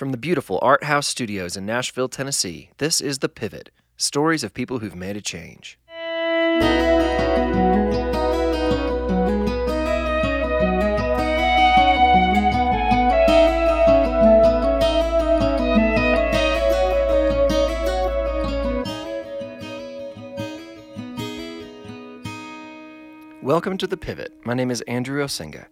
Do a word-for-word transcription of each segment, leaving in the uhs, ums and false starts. From the beautiful Art House Studios in Nashville, Tennessee, this is The Pivot, stories of people who've made a change. Welcome to The Pivot. My name is Andrew Osinga.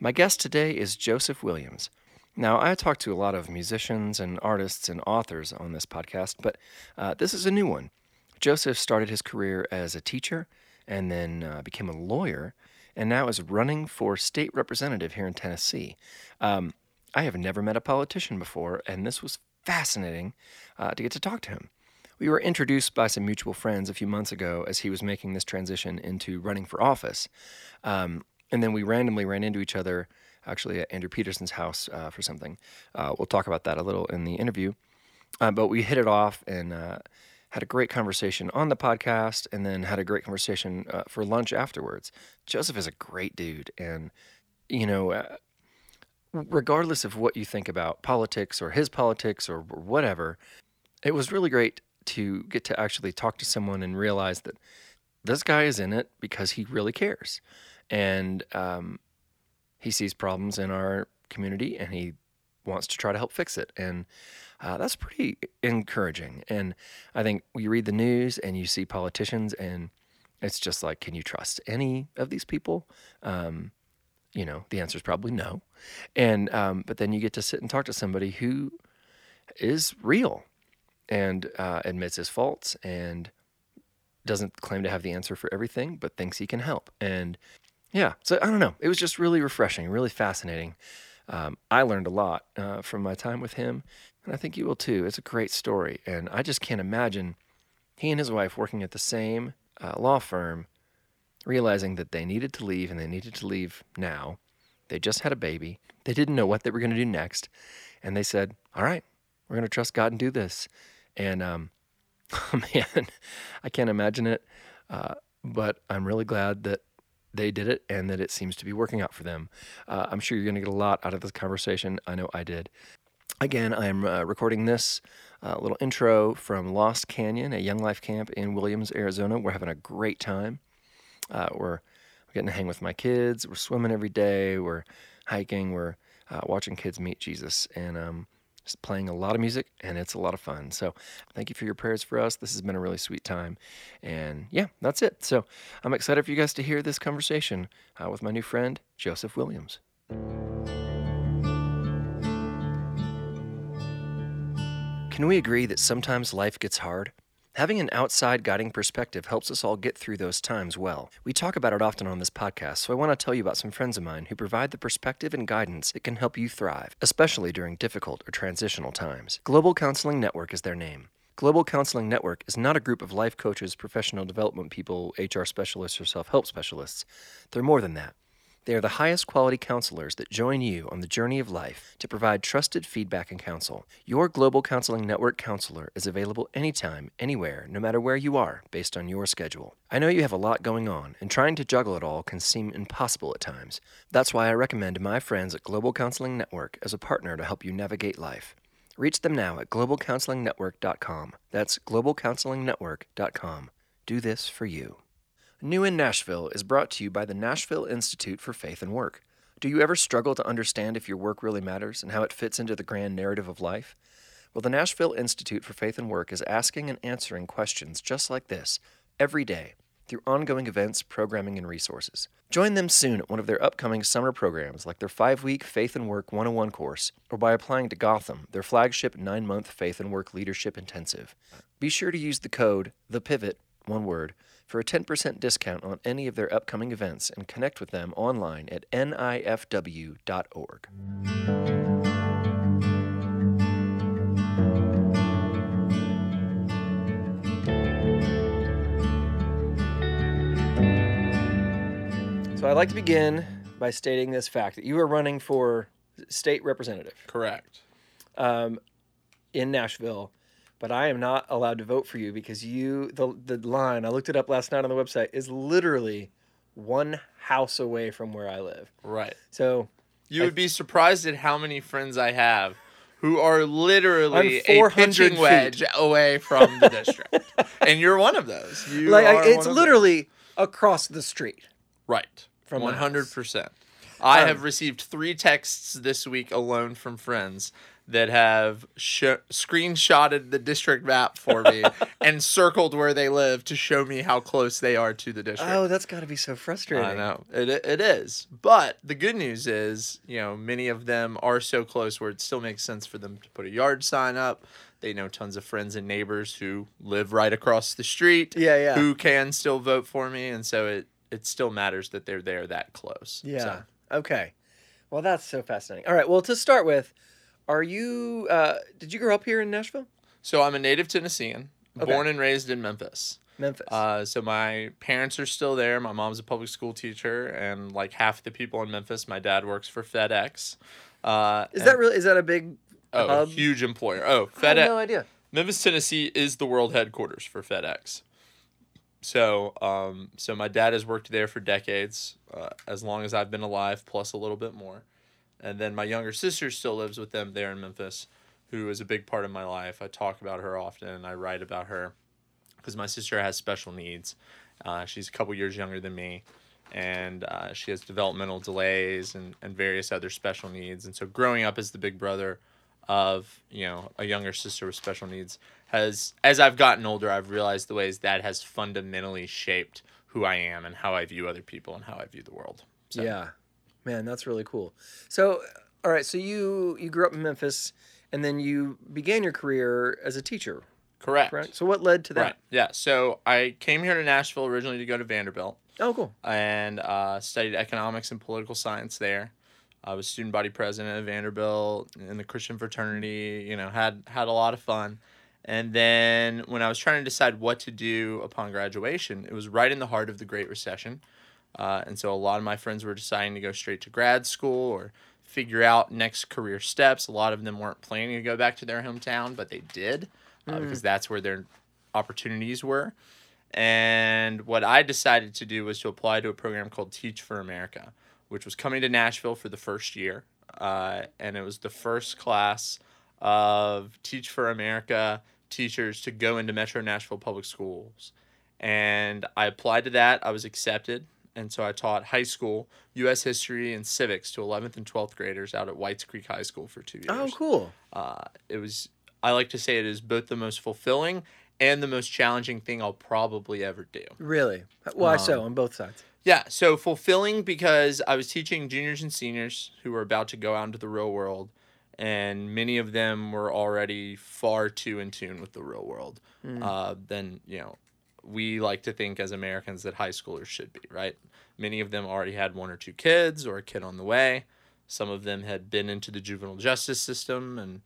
My guest today is Joseph Williams. Now, I talk to a lot of musicians and artists and authors on this podcast, but uh, this is a new one. Joseph started his career as a teacher and then uh, became a lawyer and now is running for state representative here in Tennessee. Um, I have never met a politician before, and this was fascinating uh, to get to talk to him. We were introduced by some mutual friends a few months ago as he was making this transition into running for office, um, and then we randomly ran into each other actually at Andrew Peterson's house uh, for something. Uh, we'll talk about that a little in the interview. Uh, but we hit it off and uh, had a great conversation on the podcast and then had a great conversation uh, for lunch afterwards. Joseph is a great dude. And, you know, uh, regardless of what you think about politics or his politics or whatever, it was really great to get to actually talk to someone and realize that this guy is in it because he really cares. And, um, He sees problems in our community, and he wants to try to help fix it. And uh, that's pretty encouraging. And I think you read the news, and you see politicians, and it's just like, can you trust any of these people? Um, you know, the answer is probably no. And um, but then you get to sit and talk to somebody who is real and uh, admits his faults and doesn't claim to have the answer for everything, but thinks he can help. And yeah, so I don't know. It was just really refreshing, really fascinating. Um, I learned a lot uh, from my time with him, and I think you will too. It's a great story, and I just can't imagine he and his wife working at the same uh, law firm, realizing that they needed to leave, and they needed to leave now. They just had a baby. They didn't know what they were going to do next, and they said, all right, we're going to trust God and do this. And, um, oh man, I can't imagine it, uh, but I'm really glad that they did it and that it seems to be working out for them. Uh, I'm sure you're going to get a lot out of this conversation. I know I did. Again, I am uh, recording this uh, little intro from Lost Canyon, a Young Life camp in Williams, Arizona. We're having a great time. Uh, we're getting to hang with my kids. We're swimming every day. We're hiking. We're uh, watching kids meet Jesus and um, just playing a lot of music, and it's a lot of fun. So thank you for your prayers for us. This has been a really sweet time. And yeah, that's it. So I'm excited for you guys to hear this conversation uh, with my new friend, Joseph Williams. Can we agree that sometimes life gets hard? Having an outside guiding perspective helps us all get through those times well. We talk about it often on this podcast, so I want to tell you about some friends of mine who provide the perspective and guidance that can help you thrive, especially during difficult or transitional times. Global Counseling Network is their name. Global Counseling Network is not a group of life coaches, professional development people, H R specialists, or self-help specialists. They're more than that. They are the highest quality counselors that join you on the journey of life to provide trusted feedback and counsel. Your Global Counseling Network counselor is available anytime, anywhere, no matter where you are, based on your schedule. I know you have a lot going on, and trying to juggle it all can seem impossible at times. That's why I recommend my friends at Global Counseling Network as a partner to help you navigate life. Reach them now at global counseling network dot com. That's global counseling network dot com. Do this for you. New in Nashville is brought to you by the Nashville Institute for Faith and Work. Do you ever struggle to understand if your work really matters and how it fits into the grand narrative of life? Well, the Nashville Institute for Faith and Work is asking and answering questions just like this every day through ongoing events, programming, and resources. Join them soon at one of their upcoming summer programs, like their five-week Faith and Work one oh one course, or by applying to Gotham, their flagship nine-month Faith and Work Leadership Intensive. Be sure to use the code THEPIVOT, one word, for a ten percent discount on any of their upcoming events, and connect with them online at N I F W dot org. So I'd like to begin by stating this fact, that you are running for state representative. Correct. Um, in Nashville. But I am not allowed to vote for you because you, the the line, I looked it up last night on the website, is literally one house away from where I live. Right. So you I, would be surprised at how many friends I have who are literally a pitching wedge away from the district. And you're one of those. You like, are it's one literally of across the street. Right. From one hundred percent. I um, have received three texts this week alone from friends that have sh- screenshotted the district map for me and circled where they live to show me how close they are to the district. Oh, that's got to be so frustrating. I know. It, it is. But the good news is, you know, many of them are so close where it still makes sense for them to put a yard sign up. They know tons of friends and neighbors who live right across the street yeah, yeah. who can still vote for me. And so it, it still matters that they're there that close. Yeah. So. Okay. Well, that's so fascinating. All right. Well, to start with, Are you, uh, did you grow up here in Nashville? So I'm a native Tennessean, okay. born and raised in Memphis. Memphis. Uh, so my parents are still there. My mom's a public school teacher, and like half the people in Memphis, my dad works for FedEx. Uh, is that really, is that a big Oh, hub? Huge employer. Oh, FedEx. I had no idea. Memphis, Tennessee is the world headquarters for FedEx. So, um, so my dad has worked there for decades, uh, as long as I've been alive, plus a little bit more. And then my younger sister still lives with them there in Memphis, who is a big part of my life. I talk about her often, and I write about her because my sister has special needs. Uh, she's a couple years younger than me, and uh, she has developmental delays and, and various other special needs. And so growing up as the big brother of, you know, a younger sister with special needs has, as I've gotten older, I've realized the ways that has fundamentally shaped who I am and how I view other people and how I view the world. So. Yeah. Man, that's really cool. So, all right, so you, you grew up in Memphis, and then you began your career as a teacher. Correct. Correct? So what led to that? Right. Yeah, so I came here to Nashville originally to go to Vanderbilt. Oh, cool. And uh, studied economics and political science there. I was student body president of Vanderbilt in the Christian fraternity, you know, had, had a lot of fun. And then when I was trying to decide what to do upon graduation, it was right in the heart of the Great Recession. Uh, and so a lot of my friends were deciding to go straight to grad school or figure out next career steps. A lot of them weren't planning to go back to their hometown, but they did uh, mm. because that's where their opportunities were. And what I decided to do was to apply to a program called Teach for America, which was coming to Nashville for the first year. Uh, and it was the first class of Teach for America teachers to go into Metro Nashville public schools. And I applied to that. I was accepted. And so I taught high school, U S history, and civics to eleventh and twelfth graders out at Whites Creek High School for two years. Oh, cool. Uh, it was, I like to say it is both the most fulfilling and the most challenging thing I'll probably ever do. Really? Why um, so, on both sides? Yeah, so fulfilling because I was teaching juniors and seniors who were about to go out into the real world, and many of them were already far too in tune with the real world mm. uh, than, you know, we like to think as Americans that high schoolers should be, right? Many of them already had one or two kids or a kid on the way. Some of them had been into the juvenile justice system and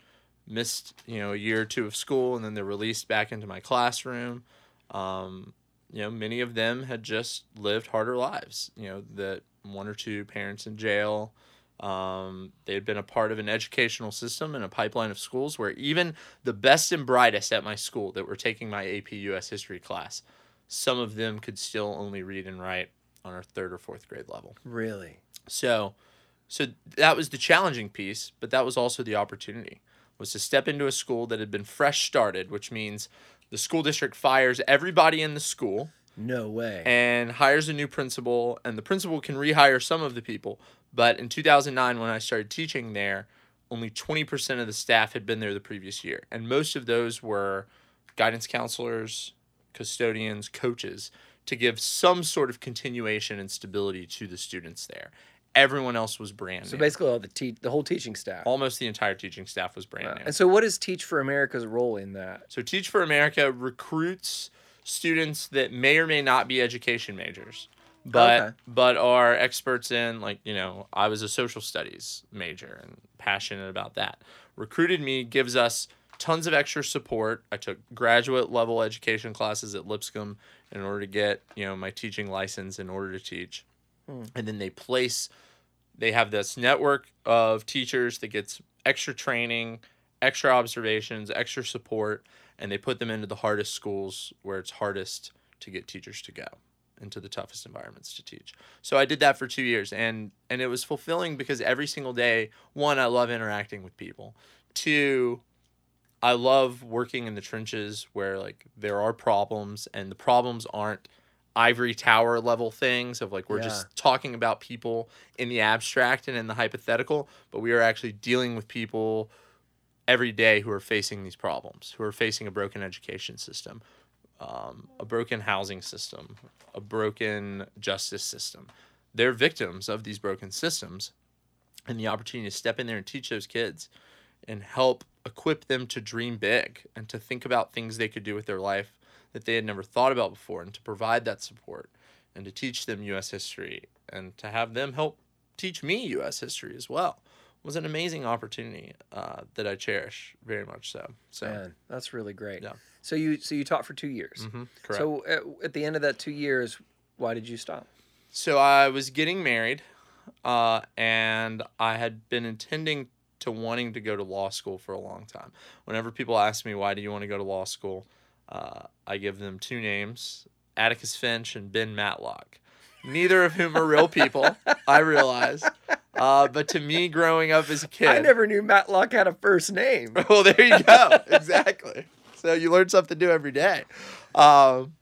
missed, you know, a year or two of school, and then they're released back into my classroom. Um, you know, many of them had just lived harder lives, you know, that one or two parents in jail. Um, they had been a part of an educational system and a pipeline of schools where even the best and brightest at my school that were taking my A P U S history class, some of them could still only read and write on our third or fourth grade level. Really? So, so that was the challenging piece, but that was also the opportunity, was to step into a school that had been fresh started, which means the school district fires everybody in the school. No way. And hires a new principal, and the principal can rehire some of the people. But in two thousand nine, when I started teaching there, only twenty percent of the staff had been there the previous year. And most of those were guidance counselors, custodians, coaches, to give some sort of continuation and stability to the students there. Everyone else was brand new. So basically all the te- the whole teaching staff. Almost the entire teaching staff was brand wow. new. And so what is Teach for America's role in that? So Teach for America recruits students that may or may not be education majors. But okay. but are experts in, like, you know, I was a social studies major and passionate about that. Recruited Me gives us tons of extra support. I took graduate level education classes at Lipscomb in order to get, you know, my teaching license in order to teach. Hmm. And then they place, they have this network of teachers that gets extra training, extra observations, extra support, and they put them into the hardest schools where it's hardest to get teachers to go. Into the toughest environments to teach. So I did that for two years, and and it was fulfilling because every single day, one, I love interacting with people. Two, I love working in the trenches where, like, there are problems, and the problems aren't ivory tower level things of, like, we're yeah. just talking about people in the abstract and in the hypothetical, but we are actually dealing with people every day who are facing these problems, who are facing a broken education system, um, a broken housing system, a broken justice system. They're victims of these broken systems, and the opportunity to step in there and teach those kids and help equip them to dream big and to think about things they could do with their life that they had never thought about before, and to provide that support and to teach them U S history and to have them help teach me U S history as well was an amazing opportunity uh, that I cherish very much so. So Man, that's really great. Yeah. So you so you taught for two years. Mm-hmm, correct. So at, at the end of that two years, why did you stop? So I was getting married, uh, and I had been intending to wanting to go to law school for a long time. Whenever people ask me, why do you want to go to law school, uh, I give them two names, Atticus Finch and Ben Matlock, neither of whom are real people, I realize. Uh, but to me, growing up as a kid... I never knew Matlock had a first name. Well, there you go. Exactly. So you learn something new every day. Um,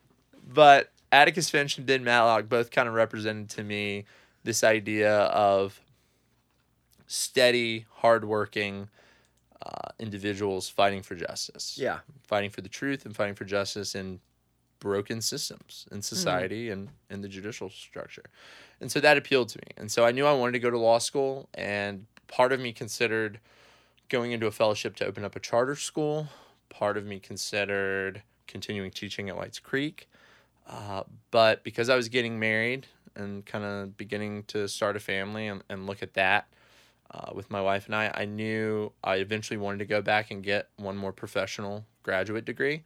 but Atticus Finch and Ben Matlock both kind of represented to me this idea of steady, hardworking uh, individuals fighting for justice. Yeah. Fighting for the truth and fighting for justice in broken systems in society mm. and in the judicial structure. And so that appealed to me. And so I knew I wanted to go to law school, and part of me considered going into a fellowship to open up a charter school. Part of me considered continuing teaching at Whites Creek. Uh, but because I was getting married and kind of beginning to start a family and, and look at that, Uh, with my wife and I, I knew I eventually wanted to go back and get one more professional graduate degree,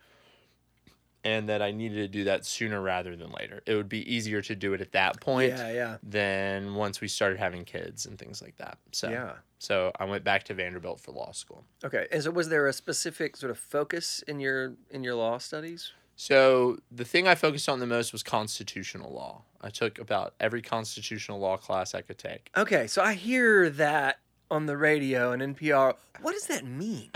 and that I needed to do that sooner rather than later. It would be easier to do it at that point yeah, yeah. than once we started having kids and things like that. So, yeah. so I went back to Vanderbilt for law school. Okay. And so was there a specific sort of focus in your in your law studies? So the thing I focused on the most was constitutional law. I took about every constitutional law class I could take. Okay, so I hear that on the radio and N P R. What does that mean?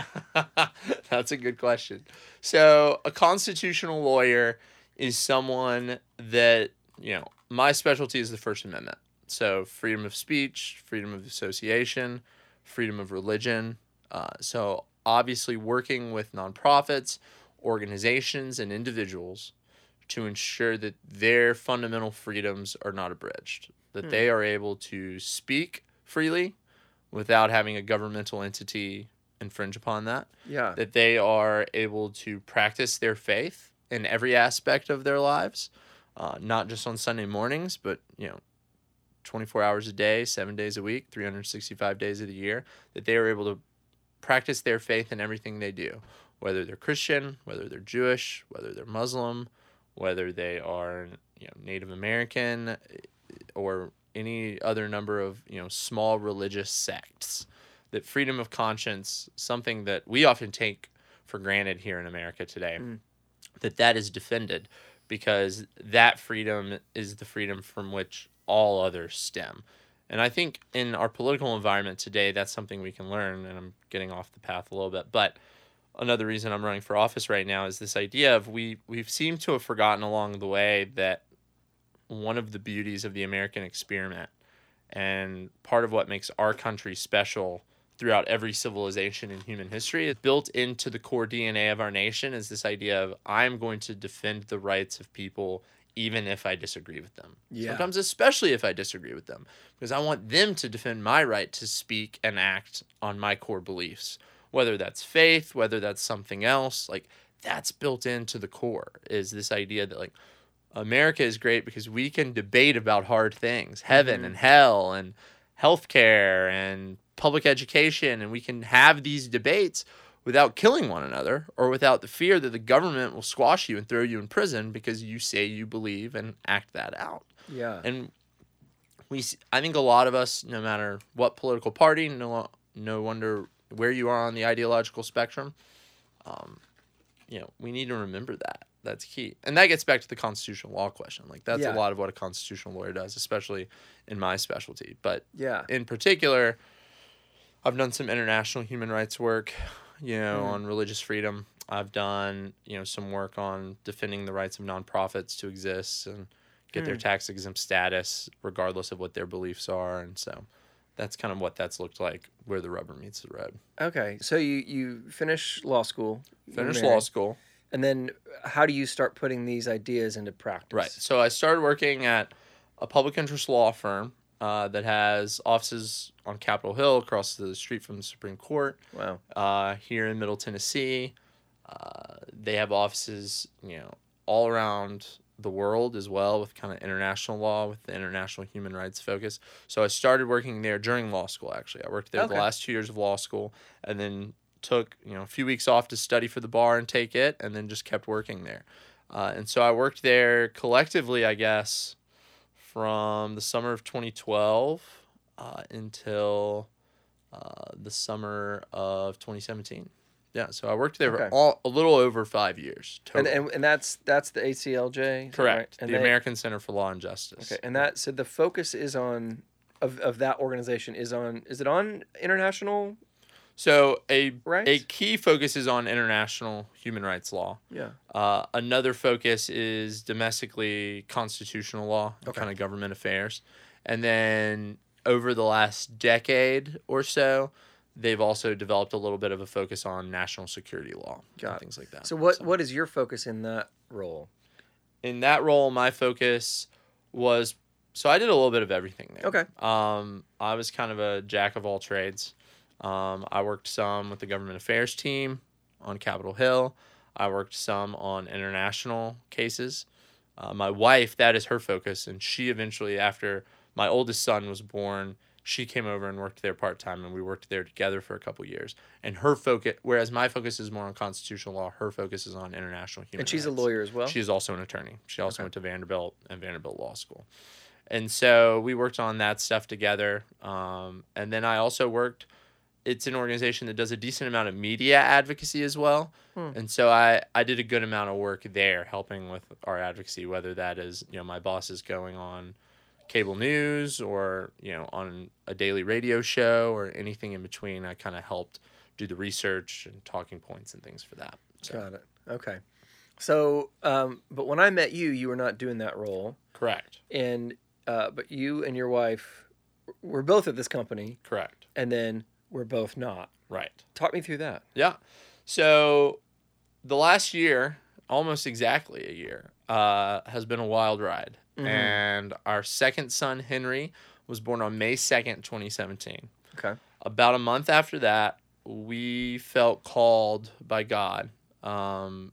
That's a good question. So a constitutional lawyer is someone that, you know, my specialty is the First Amendment. So freedom of speech, freedom of association, freedom of religion. Uh, so obviously working with nonprofits, organizations, and individuals to ensure that their fundamental freedoms are not abridged, that hmm. they are able to speak freely without having a governmental entity infringe upon that, yeah. that they are able to practice their faith in every aspect of their lives, uh, not just on Sunday mornings, but, you know, twenty-four hours a day, seven days a week, three hundred sixty-five days of the year, that they are able to practice their faith in everything they do, whether they're Christian, whether they're Jewish, whether they're Muslim, whether they are, you know, Native American, or any other number of, you know, small religious sects. That freedom of conscience, something that we often take for granted here in America today, mm. that that is defended, because that freedom is the freedom from which all others stem. And I think in our political environment today, that's something we can learn, and I'm getting off the path a little bit, but another reason I'm running for office right now is this idea of we, we've seemed to have forgotten along the way that one of the beauties of the American experiment, and part of what makes our country special throughout every civilization in human history, is built into the core D N A of our nation, is this idea of I'm going to defend the rights of people even if I disagree with them. Yeah. Sometimes especially if I disagree with them, because I want them to defend my right to speak and act on my core beliefs. Whether that's faith, whether that's something else, like that's built into the core, is this idea that like America is great because we can debate about hard things, heaven mm-hmm. and hell and healthcare and public education, and we can have these debates without killing one another or without the fear that the government will squash you and throw you in prison because you say you believe and act that out. Yeah. And we, I think a lot of us, no matter what political party, no, no wonder where you are on the ideological spectrum, um, you know, we need to remember that. That's key. And that gets back to the constitutional law question. Like, that's yeah. a lot of what a constitutional lawyer does, especially in my specialty. But yeah. in particular, I've done some international human rights work, you know, mm. on religious freedom. I've done, you know, some work on defending the rights of nonprofits to exist and get mm. their tax exempt status regardless of what their beliefs are. And so that's kind of what that's looked like, where the rubber meets the road. Okay. So you, you finish law school. Finish law school. And then how do you start putting these ideas into practice? Right. So I started working at a public interest law firm uh, that has offices on Capitol Hill across the street from the Supreme Court. Wow. Uh, here in Middle Tennessee. Uh, they have offices, you know, all around the world as well, with kind of international law, with the international human rights focus. So I started working there during law school, actually. I worked there okay. the last two years of law school, and then took, you know, a few weeks off to study for the bar and take it, and then just kept working there. Uh, and so I worked there collectively, I guess, from the summer of twenty twelve uh, until uh, the summer of twenty seventeen. Yeah, so I worked there okay. for all, a little over five years. Total. And, and and that's that's the A C L J? Correct, right? And the they, American Center for Law and Justice. Okay, and that so the focus is on, of, of that organization is on, is it on international So a rights? a key focus is on international human rights law. Yeah. Uh, another focus is domestically constitutional law, okay. kind of government affairs. And then over the last decade or so, they've also developed a little bit of a focus on national security law Got and things like that. So what, so what is your focus in that role? In that role, my focus was... So I did a little bit of everything there. Okay. Um, I was kind of a jack of all trades. Um, I worked some with the government affairs team on Capitol Hill. I worked some on international cases. Uh, my wife, that is her focus, and she eventually, after my oldest son was born... She came over and worked there part-time, and we worked there together for a couple years. And her focus, whereas my focus is more on constitutional law, her focus is on international human rights. And she's rights. a lawyer as well? She is also an attorney. She also okay. went to Vanderbilt and Vanderbilt Law School. And so we worked on that stuff together. Um, and then I also worked, it's an organization that does a decent amount of media advocacy as well. Hmm. And so I, I did a good amount of work there helping with our advocacy, whether that is, you know, my boss is going on cable news or, you know, on a daily radio show or anything in between. I kind of helped do the research and talking points and things for that. So. Got it. Okay. So, um, but when I met you, you were not doing that role. Correct. And, uh, but you and your wife were both at this company. Correct. And then we're both not. Right. Talk me through that. Yeah. So the last year, almost exactly a year, uh, has been a wild ride. Mm-hmm. And our second son, Henry, was born on May second, twenty seventeen. Okay. About a month after that, we felt called by God um,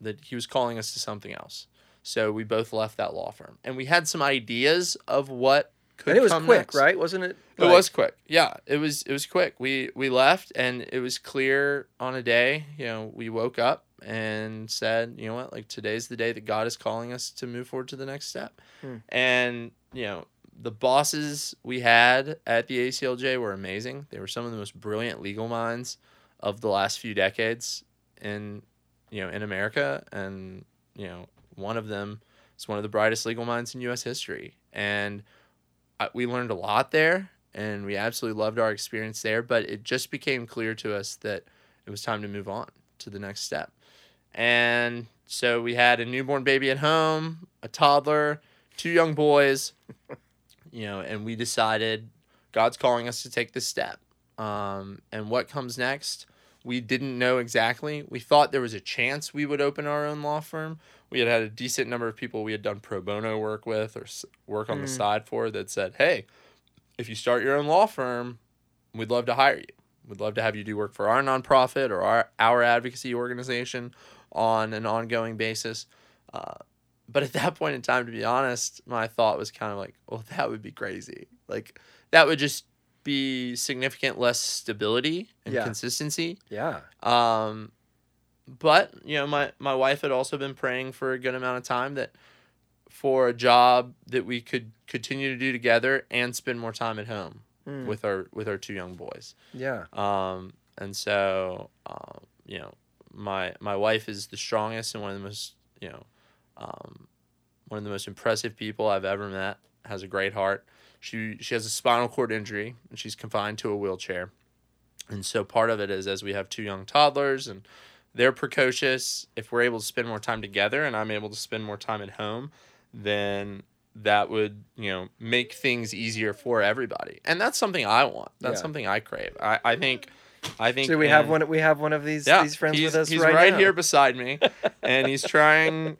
that he was calling us to something else. So we both left that law firm. And we had some ideas of what could come next. And it was quick, right? Wasn't it? Like... It was quick. Yeah, it was It was quick. We we left, and it was clear on a day, you know, we woke up and said, you know what, like today's the day that God is calling us to move forward to the next step. Hmm. And, you know, the bosses we had at the A C L J were amazing. They were some of the most brilliant legal minds of the last few decades in, you know, in America. And, you know, one of them is one of the brightest legal minds in U S history. And I, we learned a lot there, and we absolutely loved our experience there. But it just became clear to us that it was time to move on to the next step. And so we had a newborn baby at home, a toddler, two young boys, you know, and we decided God's calling us to take this step. Um, and what comes next, we didn't know exactly. We thought there was a chance we would open our own law firm. We had had a decent number of people we had done pro bono work with or work on mm. the side for that said, hey, if you start your own law firm, we'd love to hire you. We'd love to have you do work for our nonprofit or our, our advocacy organization on an ongoing basis. Uh, but at that point in time, to be honest, my thought was kind of like, well, that would be crazy. Like, that would just be significant less stability and yeah. consistency. Yeah. Um, but, you know, my, my wife had also been praying for a good amount of time that for a job that we could continue to do together and spend more time at home mm. with our with our two young boys. Yeah. Um, and so, um, you know, My my wife is the strongest and one of the most, you know, um, one of the most impressive people I've ever met, has a great heart. She she has a spinal cord injury, and she's confined to a wheelchair. And so part of it is, as we have two young toddlers and they're precocious, if we're able to spend more time together and I'm able to spend more time at home, then that would, you know, make things easier for everybody. And that's something I want. That's yeah. something I crave. I, I think... I think so. We have one. We have one of these. Yeah, these friends with us. He's right, right now. Here beside me, and he's trying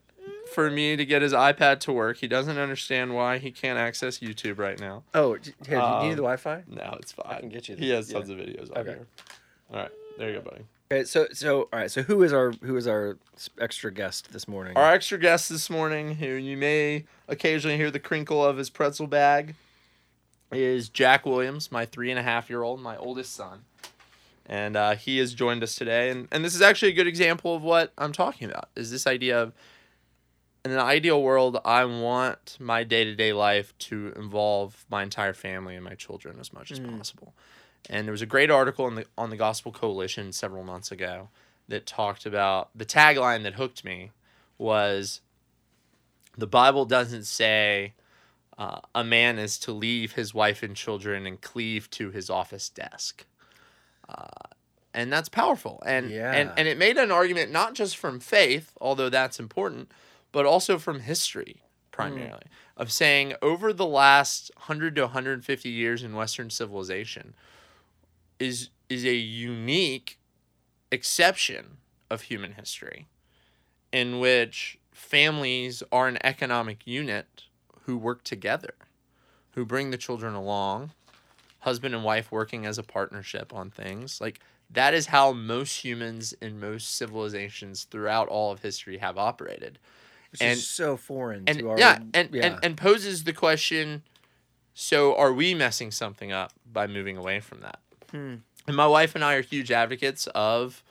for me to get his iPad to work. He doesn't understand why he can't access YouTube right now. Oh, hey, um, do you need the Wi-Fi? No, it's fine. I can get you. The, he has yeah. tons of videos. On okay. Here. All right, there you go, buddy. Okay, so so all right, so who is our who is our extra guest this morning? Our extra guest this morning, who you may occasionally hear the crinkle of his pretzel bag, is Jack Williams, my three and a half year old, my oldest son. And uh, he has joined us today. And, and this is actually a good example of what I'm talking about, is this idea of, in an ideal world, I want my day-to-day life to involve my entire family and my children as much as mm. possible. And there was a great article on the, on the Gospel Coalition several months ago that talked about, the tagline that hooked me was, the Bible doesn't say uh, a man is to leave his wife and children and cleave to his office desk. Uh, and that's powerful. And, yeah. and and it made an argument not just from faith, although that's important, but also from history primarily, mm. of saying over the last one hundred to one hundred fifty years in Western civilization is is a unique exception of human history in which families are an economic unit who work together, who bring the children along, husband and wife working as a partnership on things. Like, that is how most humans in most civilizations throughout all of history have operated. Which and, is so foreign and, to our... Yeah, and, yeah. And, and poses the question, so are we messing something up by moving away from that? Hmm. And my wife and I are huge advocates of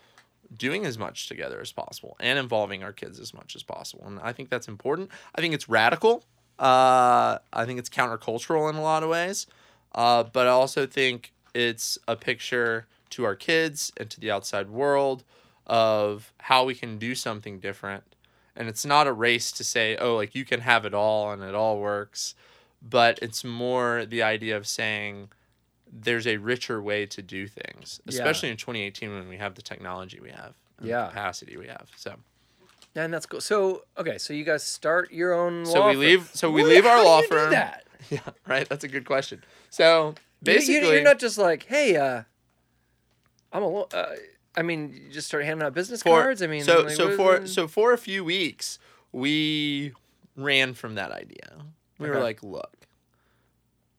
doing as much together as possible and involving our kids as much as possible. And I think that's important. I think it's radical. Uh, I think it's countercultural in a lot of ways. Uh, but I also think it's a picture to our kids and to the outside world of how we can do something different. And it's not a race to say, oh, like, you can have it all and it all works. But it's more the idea of saying there's a richer way to do things, especially yeah. in twenty eighteen when we have the technology we have and yeah. the capacity we have. So. And that's cool. So, okay, so you guys start your own so law we firm. Leave, so we what? leave our how law do you firm. Do that? Yeah, right? That's a good question. So, basically... You, you, you're not just like, hey, uh, I'm a... Lo- uh, I mean, you just start handing out business for, cards? I mean... So, like, so, for, so for a few weeks, we ran from that idea. We okay. were like, look,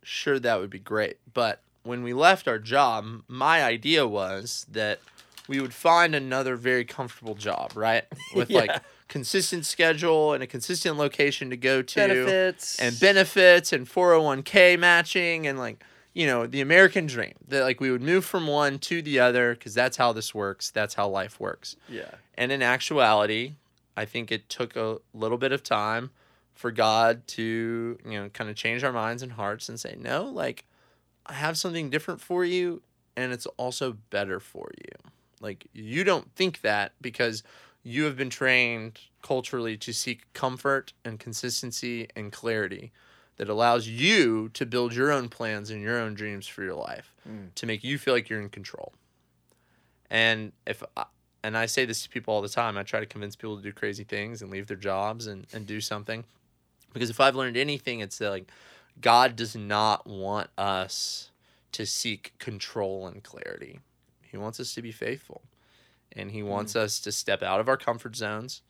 sure, that would be great. But when we left our job, my idea was that we would find another very comfortable job, right? With, yeah. like... consistent schedule and a consistent location to go to, benefits and benefits and four oh one k matching and, like, you know, the American dream, that, like, we would move from one to the other because that's how this works, that's how life works. Yeah. And in actuality, I think it took a little bit of time for God to, you know, kind of change our minds and hearts and say, no, like, I have something different for you, and it's also better for you. Like, you don't think that because you have been trained culturally to seek comfort and consistency and clarity that allows you to build your own plans and your own dreams for your life mm. to make you feel like you're in control. And if I, and I say this to people all the time, I try to convince people to do crazy things and leave their jobs and, and do something. Because if I've learned anything, it's that, like, God does not want us to seek control and clarity. He wants us to be faithful. And he wants mm. us to step out of our comfort zones,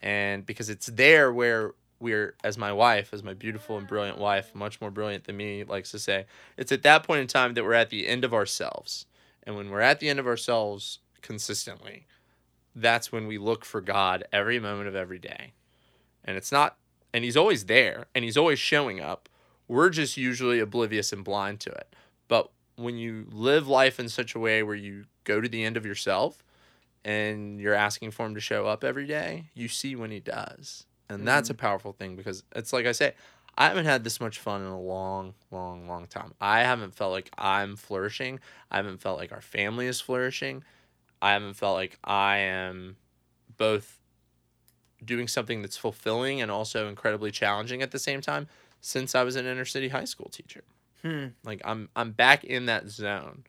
and because it's there where we're, as my wife, as my beautiful and brilliant wife, much more brilliant than me, likes to say, it's at that point in time that we're at the end of ourselves. And when we're at the end of ourselves consistently, that's when we look for God every moment of every day. And it's not, and he's always there, and he's always showing up. We're just usually oblivious and blind to it. But when you live life in such a way where you go to the end of yourself, and you're asking for him to show up every day, you see when he does. And mm-hmm. that's a powerful thing, because it's like I say, I haven't had this much fun in a long, long, long time. I haven't felt like I'm flourishing. I haven't felt like our family is flourishing. I haven't felt like I am both doing something that's fulfilling and also incredibly challenging at the same time since I was an inner city high school teacher. Hmm. Like, I'm I'm back in that zone.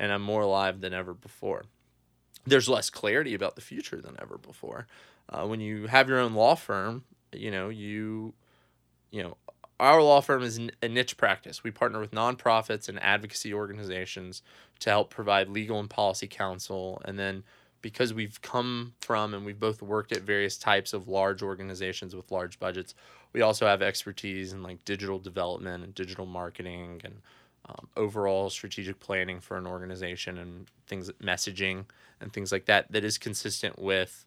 and I'm more alive than ever before. There's less clarity about the future than ever before. Uh, when you have your own law firm, you know, you, you know, our law firm is a niche practice. We partner with nonprofits and advocacy organizations to help provide legal and policy counsel. And then because we've come from and we've both worked at various types of large organizations with large budgets, we also have expertise in like digital development and digital marketing and um, overall strategic planning for an organization and things, messaging and things like that, that is consistent with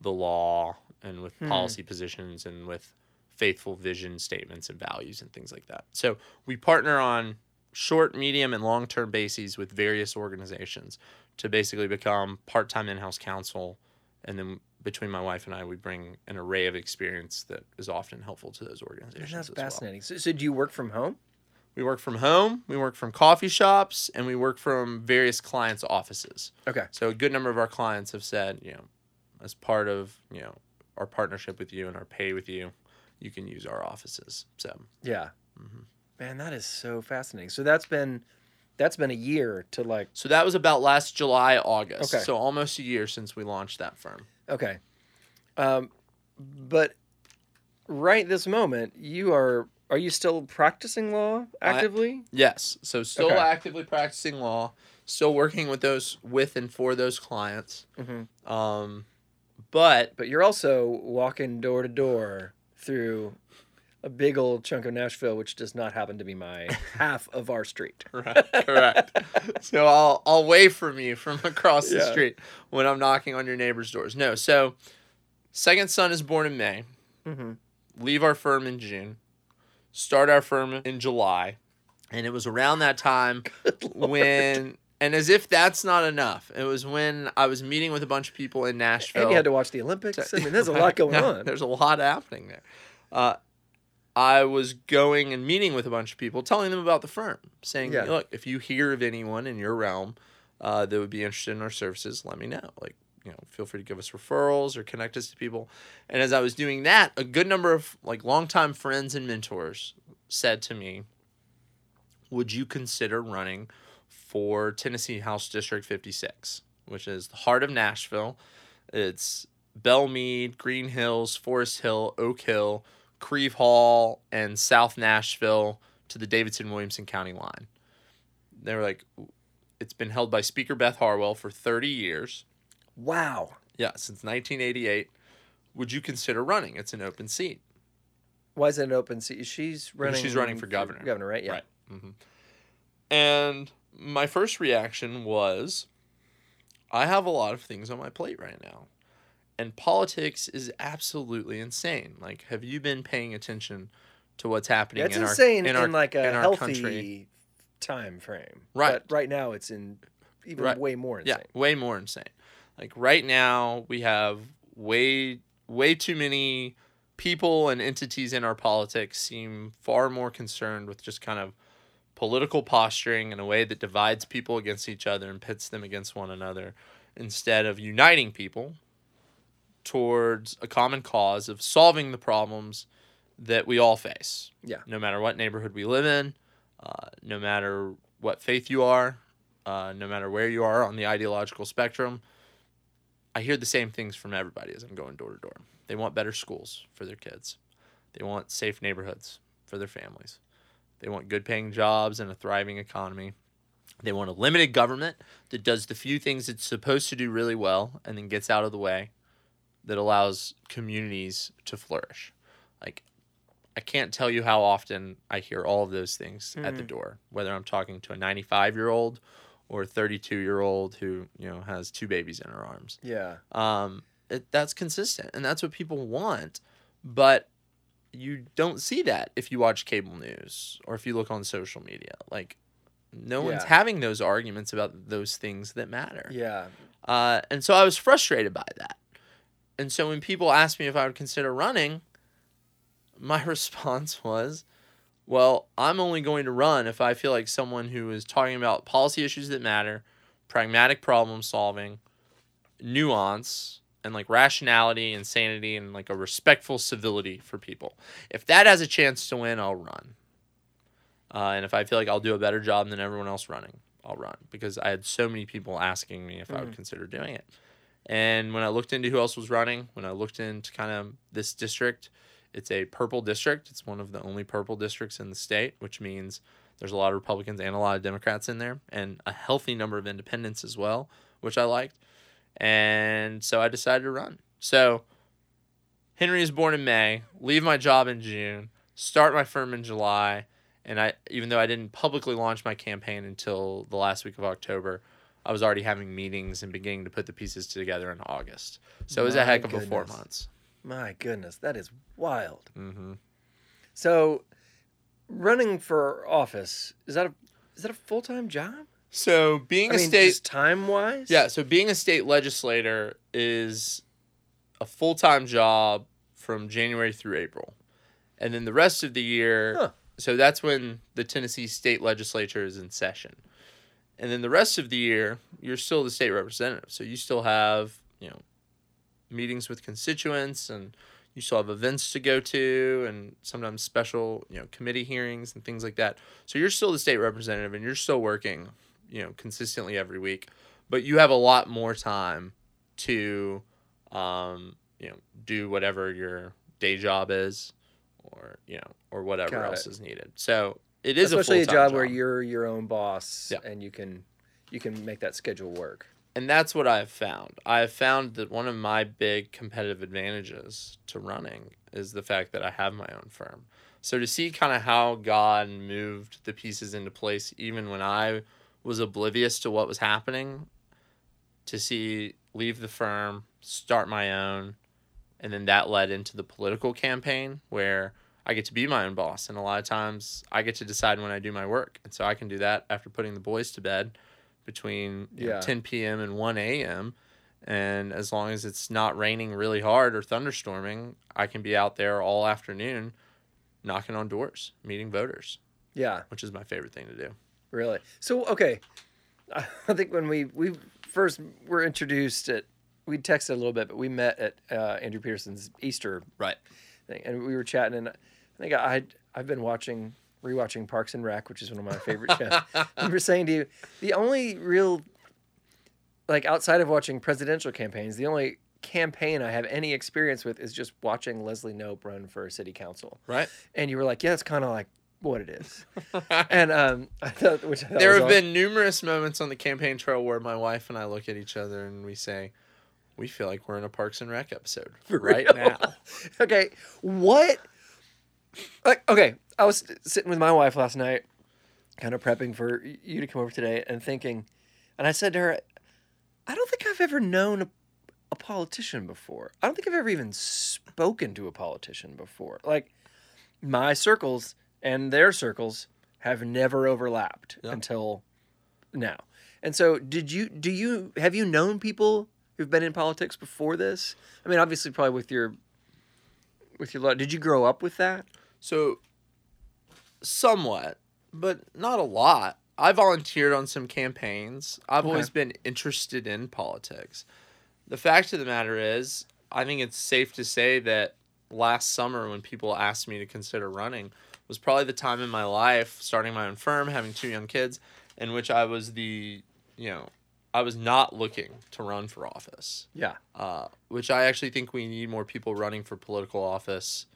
the law and with mm. policy positions and with faithful vision statements and values and things like that. So we partner on short, medium, and long-term bases with various organizations to basically become part-time in-house counsel. And then between my wife and I, we bring an array of experience that is often helpful to those organizations. That's fascinating. Well. So, so do you work from home? We work from home, we work from coffee shops, and we work from various clients' offices. Okay. So a good number of our clients have said, you know, as part of, you know, our partnership with you and our pay with you, you can use our offices. So yeah, mm-hmm. Man, that is so fascinating. So that's been, that's been a year to like. So that was about last July, August. Okay. So almost a year since we launched that firm. Okay, um, but right this moment, you are are you still practicing law actively? I, yes. So still okay. actively practicing law. Still working with those with and for those clients. Mm-hmm. Um, but but you're also walking door to door through a big old chunk of Nashville, which does not happen to be my half of our street. Right, correct. So I'll I'll wave from you from across the yeah. street when I'm knocking on your neighbor's doors. No, so second son is born in May. Mm-hmm. Leave our firm in June. Start our firm in July. And it was around that time when, and as if that's not enough, it was when I was meeting with a bunch of people in Nashville. And you had to watch the Olympics. So, I mean, there's a lot going no, on. There's a lot happening there. Uh, I was going and meeting with a bunch of people, telling them about the firm, saying, yeah. look, if you hear of anyone in your realm uh, that would be interested in our services, let me know. Like, you know, feel free to give us referrals or connect us to people. And as I was doing that, a good number of like longtime friends and mentors said to me, would you consider running for Tennessee House District fifty-six, which is the heart of Nashville? It's Belle Meade, Green Hills, Forest Hill, Oak Hill, Creve Hall, and South Nashville to the Davidson-Williamson County line. They were like, it's been held by Speaker Beth Harwell for thirty years. Wow. Yeah, since nineteen eighty-eight. Would you consider running? It's an open seat. Why is it an open seat? She's running. She's running for governor. For governor, right? Yeah. Right. Mm-hmm. And my first reaction was, I have a lot of things on my plate right now. And politics is absolutely insane. Like, have you been paying attention to what's happening in our, in, in our in like a in our healthy country? Time frame? Right. But right now it's in even right. way more insane. Yeah, way more insane. Like right now we have way way too many people and entities in our politics seem far more concerned with just kind of political posturing in a way that divides people against each other and pits them against one another instead of uniting people towards a common cause of solving the problems that we all face. Yeah. No matter what neighborhood we live in, uh, no matter what faith you are, uh, no matter where you are on the ideological spectrum, I hear the same things from everybody as I'm going door to door. They want better schools for their kids. They want safe neighborhoods for their families. They want good paying jobs and a thriving economy. They want a limited government that does the few things it's supposed to do really well and then gets out of the way, that allows communities to flourish. Like, I can't tell you how often I hear all of those things mm. at the door, whether I'm talking to a ninety-five-year-old or a thirty-two-year-old who, you know, has two babies in her arms. Yeah. Um, it, that's consistent, and that's what people want, but you don't see that if you watch cable news or if you look on social media. Like, no yeah. one's having those arguments about those things that matter. Yeah. Uh, and so I was frustrated by that. And so when people asked me if I would consider running, my response was, well, I'm only going to run if I feel like someone who is talking about policy issues that matter, pragmatic problem solving, nuance, and like rationality and sanity and like a respectful civility for people. If that has a chance to win, I'll run. Uh, and if I feel like I'll do a better job than everyone else running, I'll run, because I had so many people asking me if mm-hmm. I would consider doing it. And when I looked into who else was running, when I looked into kind of this district, it's a purple district. It's one of the only purple districts in the state, which means there's a lot of Republicans and a lot of Democrats in there, and a healthy number of independents as well, which I liked. And so I decided to run. So Henry is born in May, leave my job in June, start my firm in July. And I, even though I didn't publicly launch my campaign until the last week of October, I was already having meetings and beginning to put the pieces together in August. So it was my a heck of goodness. a four months. My goodness, that is wild. Mm-hmm. So running for office, is that a is that a full-time job? So being I a mean, state... just time-wise? Yeah, so being a state legislator is a full-time job from January through April. And then the rest of the year... Huh. So that's when the Tennessee state legislature is in session. And then the rest of the year, you're still the state representative. So you still have, you know, meetings with constituents, and you still have events to go to, and sometimes special, you know, committee hearings and things like that. So you're still the state representative, and you're still working, you know, consistently every week. But you have a lot more time to, um, you know, do whatever your day job is, or, you know, or whatever else is needed. So it is especially a full-time job, job where you're your own boss, yeah. and you can you can make that schedule work. And that's what I've found. I've found that one of my big competitive advantages to running is the fact that I have my own firm. So to see kind of how God moved the pieces into place, even when I was oblivious to what was happening, to see leave the firm, start my own, and then that led into the political campaign where I get to be my own boss. And a lot of times I get to decide when I do my work. And so I can do that after putting the boys to bed between you yeah. know, ten p.m. and one a.m. And as long as it's not raining really hard or thunderstorming, I can be out there all afternoon knocking on doors, meeting voters. Yeah. Which is my favorite thing to do. Really? So, okay. I think when we, we first were introduced at, we texted a little bit, but we met at uh, Andrew Peterson's Easter right. thing. And we were chatting, and I think I, I'd, I've been watching, rewatching Parks and Rec, which is one of my favorite shows. I remember saying to you, the only real, like outside of watching presidential campaigns, the only campaign I have any experience with is just watching Leslie Knope run for city council. Right. And you were like, yeah, it's kind of like what it is. And um, I thought, which I thought there have all... been numerous moments on the campaign trail where my wife and I look at each other and we say, we feel like we're in a Parks and Rec episode for right real? now. Okay. What? Like, okay. I was sitting with my wife last night, kind of prepping for you to come over today and thinking, and I said to her, I don't think I've ever known a, a politician before. I don't think I've ever even spoken to a politician before. Like, my circles and their circles have never overlapped yeah. until now. And so did you, do you, have you known people who've been in politics before this? I mean, obviously probably with your, with your, did you grow up with that? So somewhat, but not a lot. I volunteered on some campaigns. I've okay. always been interested in politics. The fact of the matter is, I think it's safe to say that last summer when people asked me to consider running was probably the time in my life, starting my own firm, having two young kids, in which I was the, you know, I was not looking to run for office. Yeah. Uh, which I actually think we need more people running for political office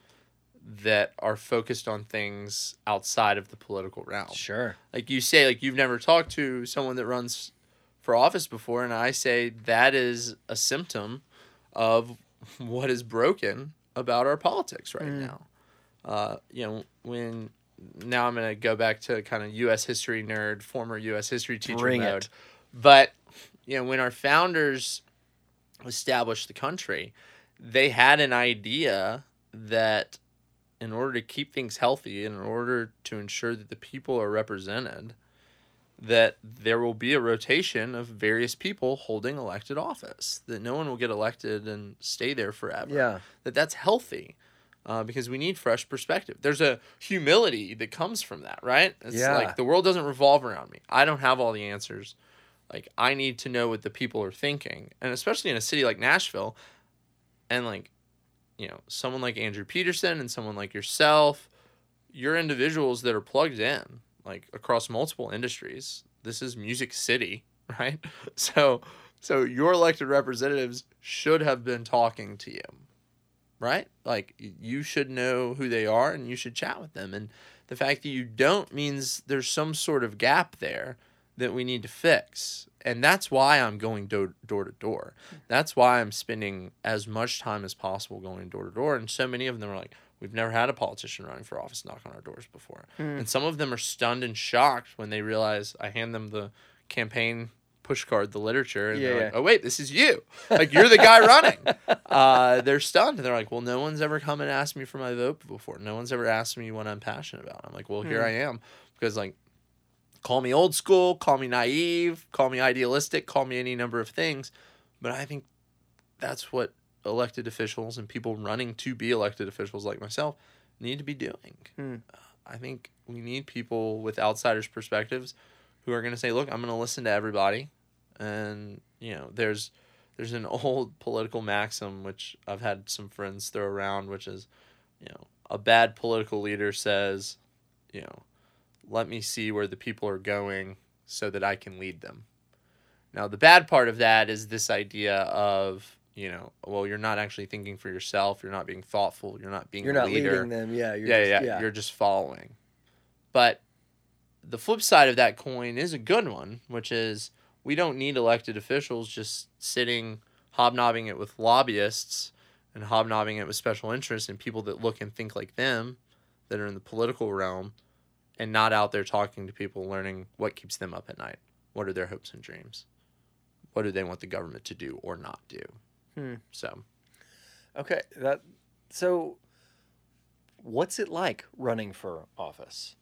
that are focused on things outside of the political realm. Sure. Like you say, like you've never talked to someone that runs for office before, and I say that is a symptom of what is broken about our politics right mm. now. Uh, you know, when now I'm going to go back to kind of U S history nerd, former U S history teacher Bring mode. It. But, you know, when our founders established the country, they had an idea that in order to keep things healthy and in order to ensure that the people are represented, that there will be a rotation of various people holding elected office, that no one will get elected and stay there forever. Yeah. That that's healthy uh, because we need fresh perspective. There's a humility that comes from that, right? It's yeah. like the world doesn't revolve around me. I don't have all the answers. Like, I need to know what the people are thinking. And especially in a city like Nashville, and like, you know, someone like Andrew Peterson and someone like yourself, you're individuals that are plugged in, like, across multiple industries This is Music City, right? So, so your elected representatives should have been talking to you, right? Like, you should know who they are and you should chat with them. And the fact that you don't means there's some sort of gap there that we need to fix. And that's why I'm going door to door. That's why I'm spending as much time as possible going door to door. And so many of them are like, we've never had a politician running for office knock on our doors before. Mm. And some of them are stunned and shocked when they realize I hand them the campaign push card, the literature, and yeah, they're like, oh, wait, this is you. Like, you're the guy running. Uh, they're stunned. They're like, well, no one's ever come and asked me for my vote before. No one's ever asked me what I'm passionate about. I'm like, well, mm. here I am. Because, like, call me old school, call me naive, call me idealistic, call me any number of things. But I think that's what elected officials and people running to be elected officials like myself need to be doing. Mm. Uh, I think we need people with outsiders' perspectives who are going to say, look, I'm going to listen to everybody. And, you know, there's there's an old political maxim, which I've had some friends throw around, which is, you know, a bad political leader says, you know, let me see where the people are going so that I can lead them. Now, the bad part of that is this idea of, you know, well, you're not actually thinking for yourself. You're not being thoughtful. You're not being you're a not leader. You're not leading them. Yeah, you're yeah, just, yeah, yeah. You're just following. But the flip side of that coin is a good one, which is we don't need elected officials just sitting, hobnobbing it with lobbyists and hobnobbing it with special interests and people that look and think like them that are in the political realm and not out there talking to people, learning what keeps them up at night. What are their hopes and dreams? What do they want the government to do or not do? Hmm. So, okay. That, so what's it like running for office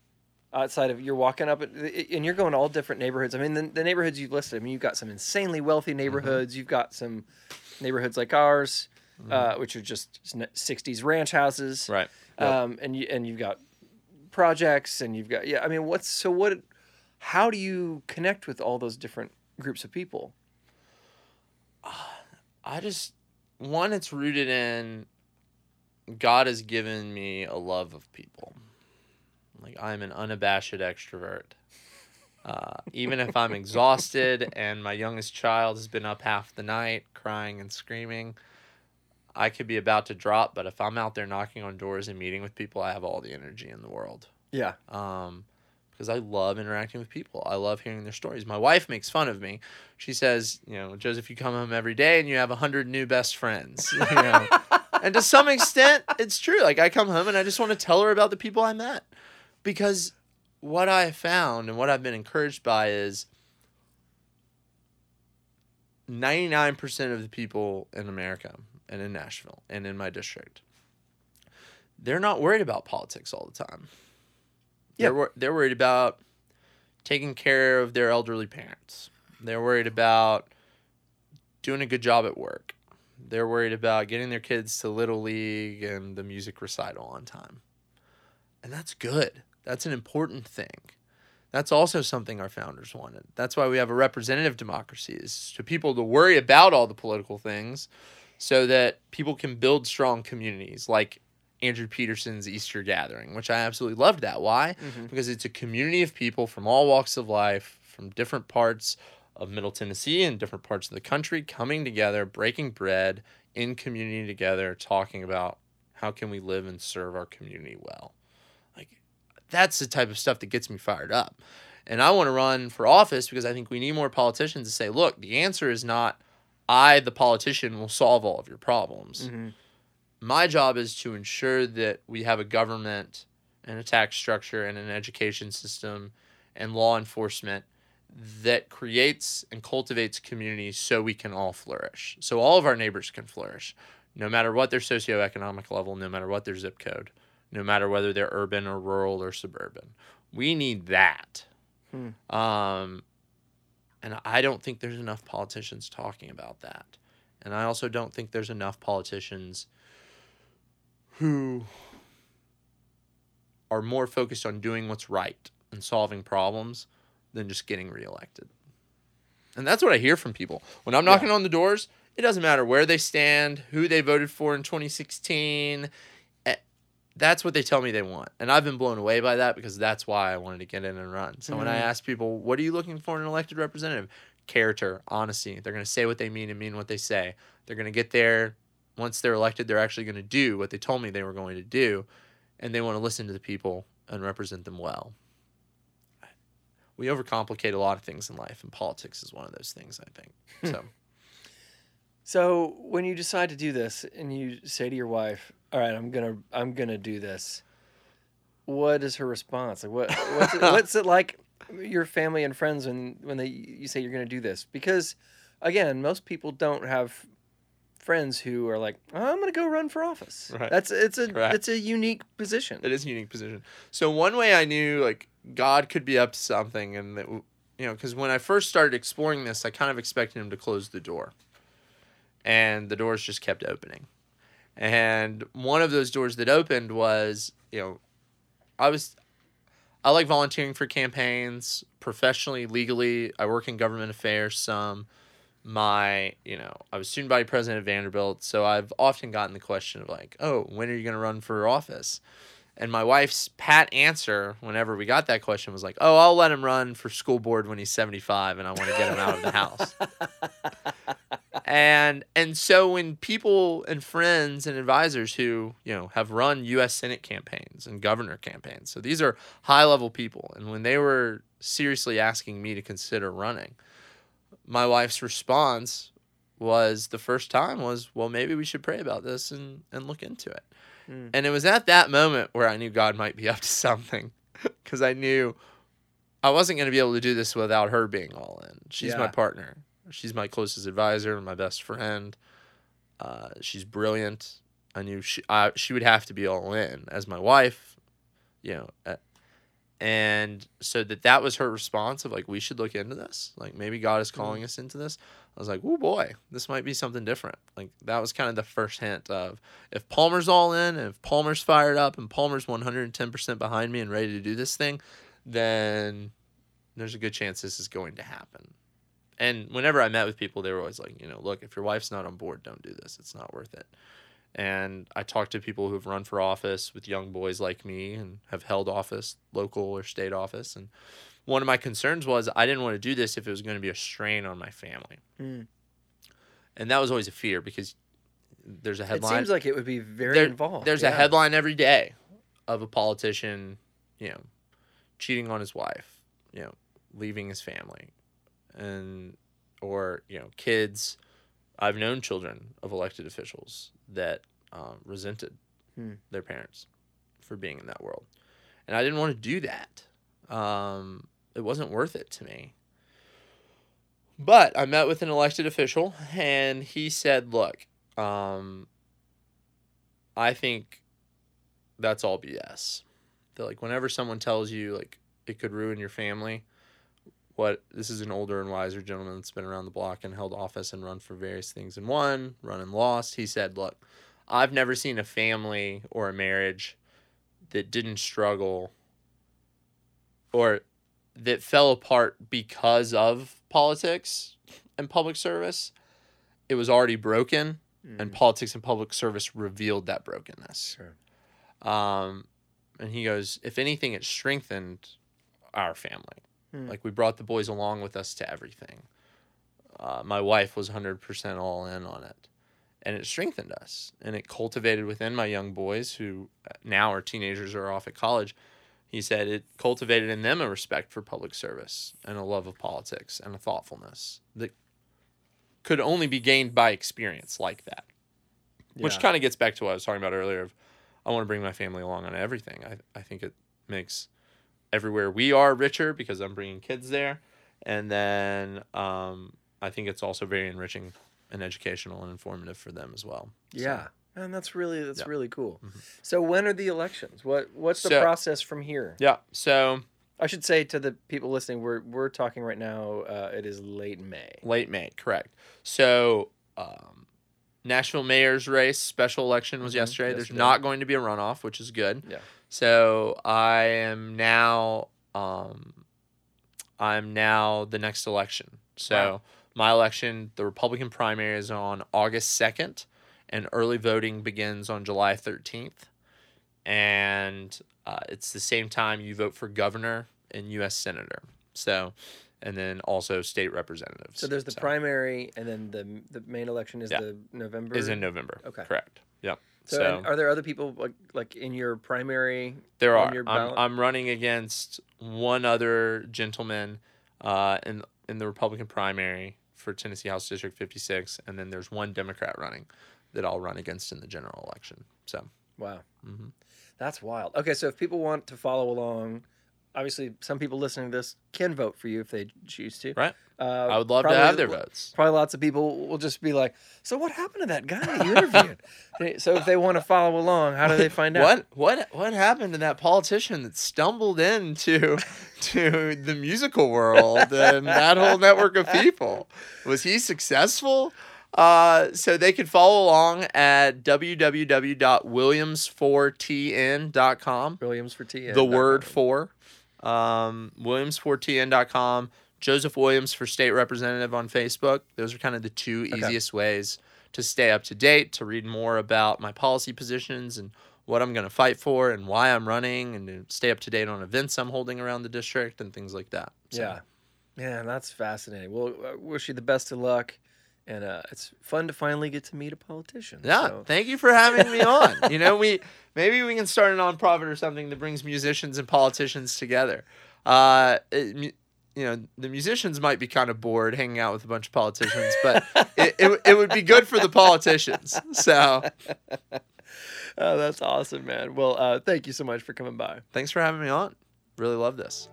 outside of you're walking up at, and you're going to all different neighborhoods? I mean, the, the neighborhoods you've listed, I mean, you've got some insanely wealthy neighborhoods. Mm-hmm. You've got some neighborhoods like ours, mm-hmm. uh, which are just sixties ranch houses. Right. Yep. Um, and you, and you've got projects and you've got, yeah, I mean, what's, so what, how do you connect with all those different groups of people? Uh, I just, one, it's rooted in God has given me a love of people. Like, I'm an unabashed extrovert. Uh, even if I'm exhausted and my youngest child has been up half the night crying and screaming, I could be about to drop, but if I'm out there knocking on doors and meeting with people, I have all the energy in the world. Yeah. Um, because I love interacting with people. I love hearing their stories. My wife makes fun of me. She says, you know, Joseph, you come home every day and you have one hundred new best friends. You know? And to some extent, it's true. Like, I come home and I just want to tell her about the people I met. Because what I found and what I've been encouraged by is ninety-nine percent of the people in America and in Nashville and in my district, they're not worried about politics all the time. Yeah. They're, wor- they're worried about taking care of their elderly parents. They're worried about doing a good job at work. They're worried about getting their kids to Little League and the music recital on time. And that's good. That's an important thing. That's also something our founders wanted. That's why we have a representative democracy, is to people to worry about all the political things so that people can build strong communities like Andrew Peterson's Easter Gathering, which I absolutely loved that. Why? Mm-hmm. Because it's a community of people from all walks of life, from different parts of Middle Tennessee and different parts of the country, coming together, breaking bread in community together, talking about how can we live and serve our community well. Like, that's the type of stuff that gets me fired up. And I want to run for office because I think we need more politicians to say, look, the answer is not I, the politician, will solve all of your problems. Mm-hmm. My job is to ensure that we have a government and a tax structure and an education system and law enforcement that creates and cultivates communities so we can all flourish, so all of our neighbors can flourish, no matter what their socioeconomic level, no matter what their zip code, no matter whether they're urban or rural or suburban. We need that. Hmm. Um, and I don't think there's enough politicians talking about that. And I also don't think there's enough politicians who are more focused on doing what's right and solving problems than just getting reelected. And that's what I hear from people. When I'm knocking yeah. on the doors, it doesn't matter where they stand, who they voted for in twenty sixteen. that's what they tell me they want. And I've been blown away by that because that's why I wanted to get in and run. So mm-hmm. when I ask people, what are you looking for in an elected representative? Character, honesty. They're going to say what they mean and mean what they say. They're going to get there. Once they're elected, they're actually going to do what they told me they were going to do. And they want to listen to the people and represent them well. We overcomplicate a lot of things in life, and politics is one of those things, I think. So, so when you decide to do this and you say to your wife, all right, I'm gonna, I'm gonna do this. What is her response? Like, what, what's it, what's it like your family and friends when, when they, you say you're gonna do this? Because again, most people don't have friends who are like, oh, I'm gonna go run for office. Right. That's it's a Correct. It's a unique position. It is a unique position. So one way I knew like God could be up to something, and that, you know, because when I first started exploring this, I kind of expected him to close the door, and the doors just kept opening. And one of those doors that opened was, you know, I was, I like volunteering for campaigns professionally, legally. I work in government affairs some. My, you know, I was student body president at Vanderbilt. So I've often gotten the question of like, oh, when are you going to run for office? And my wife's pat answer whenever we got that question was like, oh, I'll let him run for school board when he's seventy-five and I want to get him out of the house. And and so when people and friends and advisors who, you know, have run U S Senate campaigns and governor campaigns, so these are high-level people, and when they were seriously asking me to consider running, my wife's response was the first time was, well, maybe we should pray about this and, and look into it. Mm. And it was at that moment where I knew God might be up to something, because I knew I wasn't going to be able to do this without her being all in. She's yeah. my partner. She's my closest advisor, my best friend. Uh, she's brilliant. I knew she I, she would have to be all in as my wife, you know. Uh, and so that that was her response of like, we should look into this. Like, maybe God is calling mm-hmm. us into this. I was like, oh boy, this might be something different. Like, that was kind of the first hint of, if Palmer's all in, and if Palmer's fired up, and Palmer's one hundred ten percent behind me and ready to do this thing, then there's a good chance this is going to happen. And whenever I met with people, they were always like, you know, look, if your wife's not on board, don't do this. It's not worth it. And I talked to people who've run for office with young boys like me and have held office, local or state office. And one of my concerns was I didn't want to do this if it was going to be a strain on my family. Mm. And that was always a fear, because there's a headline. It seems like it would be very there, involved. There's yeah. a headline every day of a politician, you know, cheating on his wife, you know, leaving his family. And, or, you know, kids. I've known children of elected officials that um, resented hmm. their parents for being in that world. And I didn't want to do that. Um, it wasn't worth it to me. But I met with an elected official, and he said, look, um, I think that's all B S. That, like, whenever someone tells you, like, it could ruin your family, What this is an older and wiser gentleman that's been around the block and held office and run for various things and won, run and lost. He said, look, I've never seen a family or a marriage that didn't struggle or that fell apart because of politics and public service. It was already broken, mm. and politics and public service revealed that brokenness. Sure. Um, and he goes, if anything, it strengthened our family. Like, we brought the boys along with us to everything. Uh, my wife was one hundred percent all in on it. And it strengthened us. And it cultivated within my young boys, who now are teenagers or are off at college. He said it cultivated in them a respect for public service and a love of politics and a thoughtfulness that could only be gained by experience like that. Yeah. Which kind of gets back to what I was talking about earlier. Of, I want to bring my family along on everything. I I think it makes... everywhere we are richer because I'm bringing kids there. And then um, I think it's also very enriching and educational and informative for them as well. Yeah. So, and that's really, that's yeah. really cool. Mm-hmm. So when are the elections? What, what's the so, process from here? Yeah. So I should say to the people listening, we're, we're talking right now. Uh, it is late May, late May. Correct. So um, Nashville mayor's race special election was mm-hmm. yesterday. yesterday. There's not going to be a runoff, which is good. Yeah. So I am now, um, I'm now the next election. So wow. my election, the Republican primary is on August second, and early voting begins on July thirteenth. and uh, it's the same time you vote for governor and U S senator. So, and then also state representatives. So there's the so. primary, and then the the main election is yeah. the November. Is in November. Okay. Correct. Yeah. So, so. are there other people like like in your primary? There are. Your I'm, I'm running against one other gentleman uh, in in the Republican primary for Tennessee House District fifty-six, and then there's one Democrat running that I'll run against in the general election. So. Wow. Mm-hmm. That's wild. Okay, so if people want to follow along, obviously some people listening to this can vote for you if they choose to. Right. Uh, I would love probably, to have their votes. Probably lots of people will just be like, so what happened to that guy that you interviewed? So if they want to follow along, how do they find what, out? What what what happened to that politician that stumbled into to the musical world and that whole network of people? Was he successful? Uh, so they can follow along at w w w dot williams four t n dot com. Williams for T N. The word for. Um, williams four t n dot com. Joseph Williams for State Representative on Facebook. Those are kind of the two easiest okay. ways to stay up to date, to read more about my policy positions and what I'm going to fight for and why I'm running, and to stay up to date on events I'm holding around the district and things like that. So. Yeah. Man, that's fascinating. Well, I wish you the best of luck. And uh, it's fun to finally get to meet a politician. Yeah, so. Thank you for having me on. You know, we maybe we can start a nonprofit or something that brings musicians and politicians together. Uh, it, you know, the musicians might be kind of bored hanging out with a bunch of politicians, but it, it it would be good for the politicians. So, oh, that's awesome, man. Well, uh, thank you so much for coming by. Thanks for having me on. Really love this.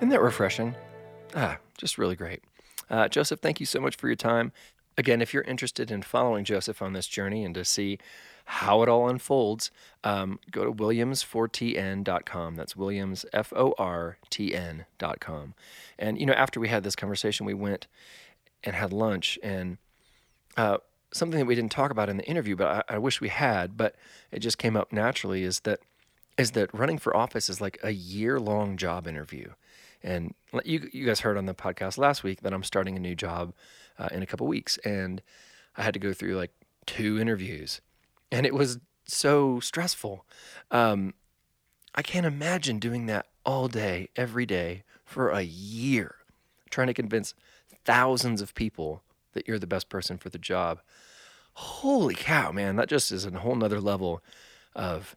Isn't that refreshing? Ah, just really great. Uh, Joseph, thank you so much for your time. Again, if you're interested in following Joseph on this journey and to see how it all unfolds, um, go to williams four t n dot com. That's Williams, F O R T N dot com. And, you know, after we had this conversation, we went and had lunch, and uh, something that we didn't talk about in the interview, but I, I wish we had, but it just came up naturally, is that is that running for office is like a year-long job interview. And you you guys heard on the podcast last week that I'm starting a new job uh, in a couple weeks, and I had to go through like two interviews, and it was so stressful. Um, I can't imagine doing that all day, every day for a year, trying to convince thousands of people that you're the best person for the job. Holy cow, man, that just is a whole nother level of,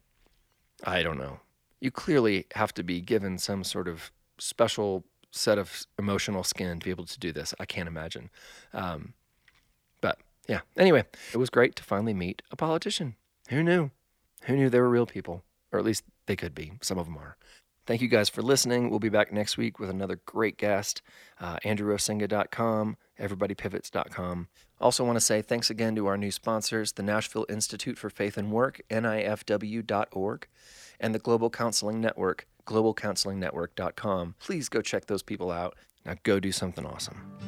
I don't know. You clearly have to be given some sort of special set of emotional skin to be able to do this. I can't imagine. Um, but yeah, anyway, it was great to finally meet a politician. Who knew? Who knew they were real people? Or at least they could be. Some of them are. Thank you guys for listening. We'll be back next week with another great guest, uh, andrew osinga dot com, everybody pivots dot com. Also want to say thanks again to our new sponsors, the Nashville Institute for Faith and Work, N I F W dot org, and the Global Counseling Network, global counseling network dot com. Please go check those people out. Now go do something awesome.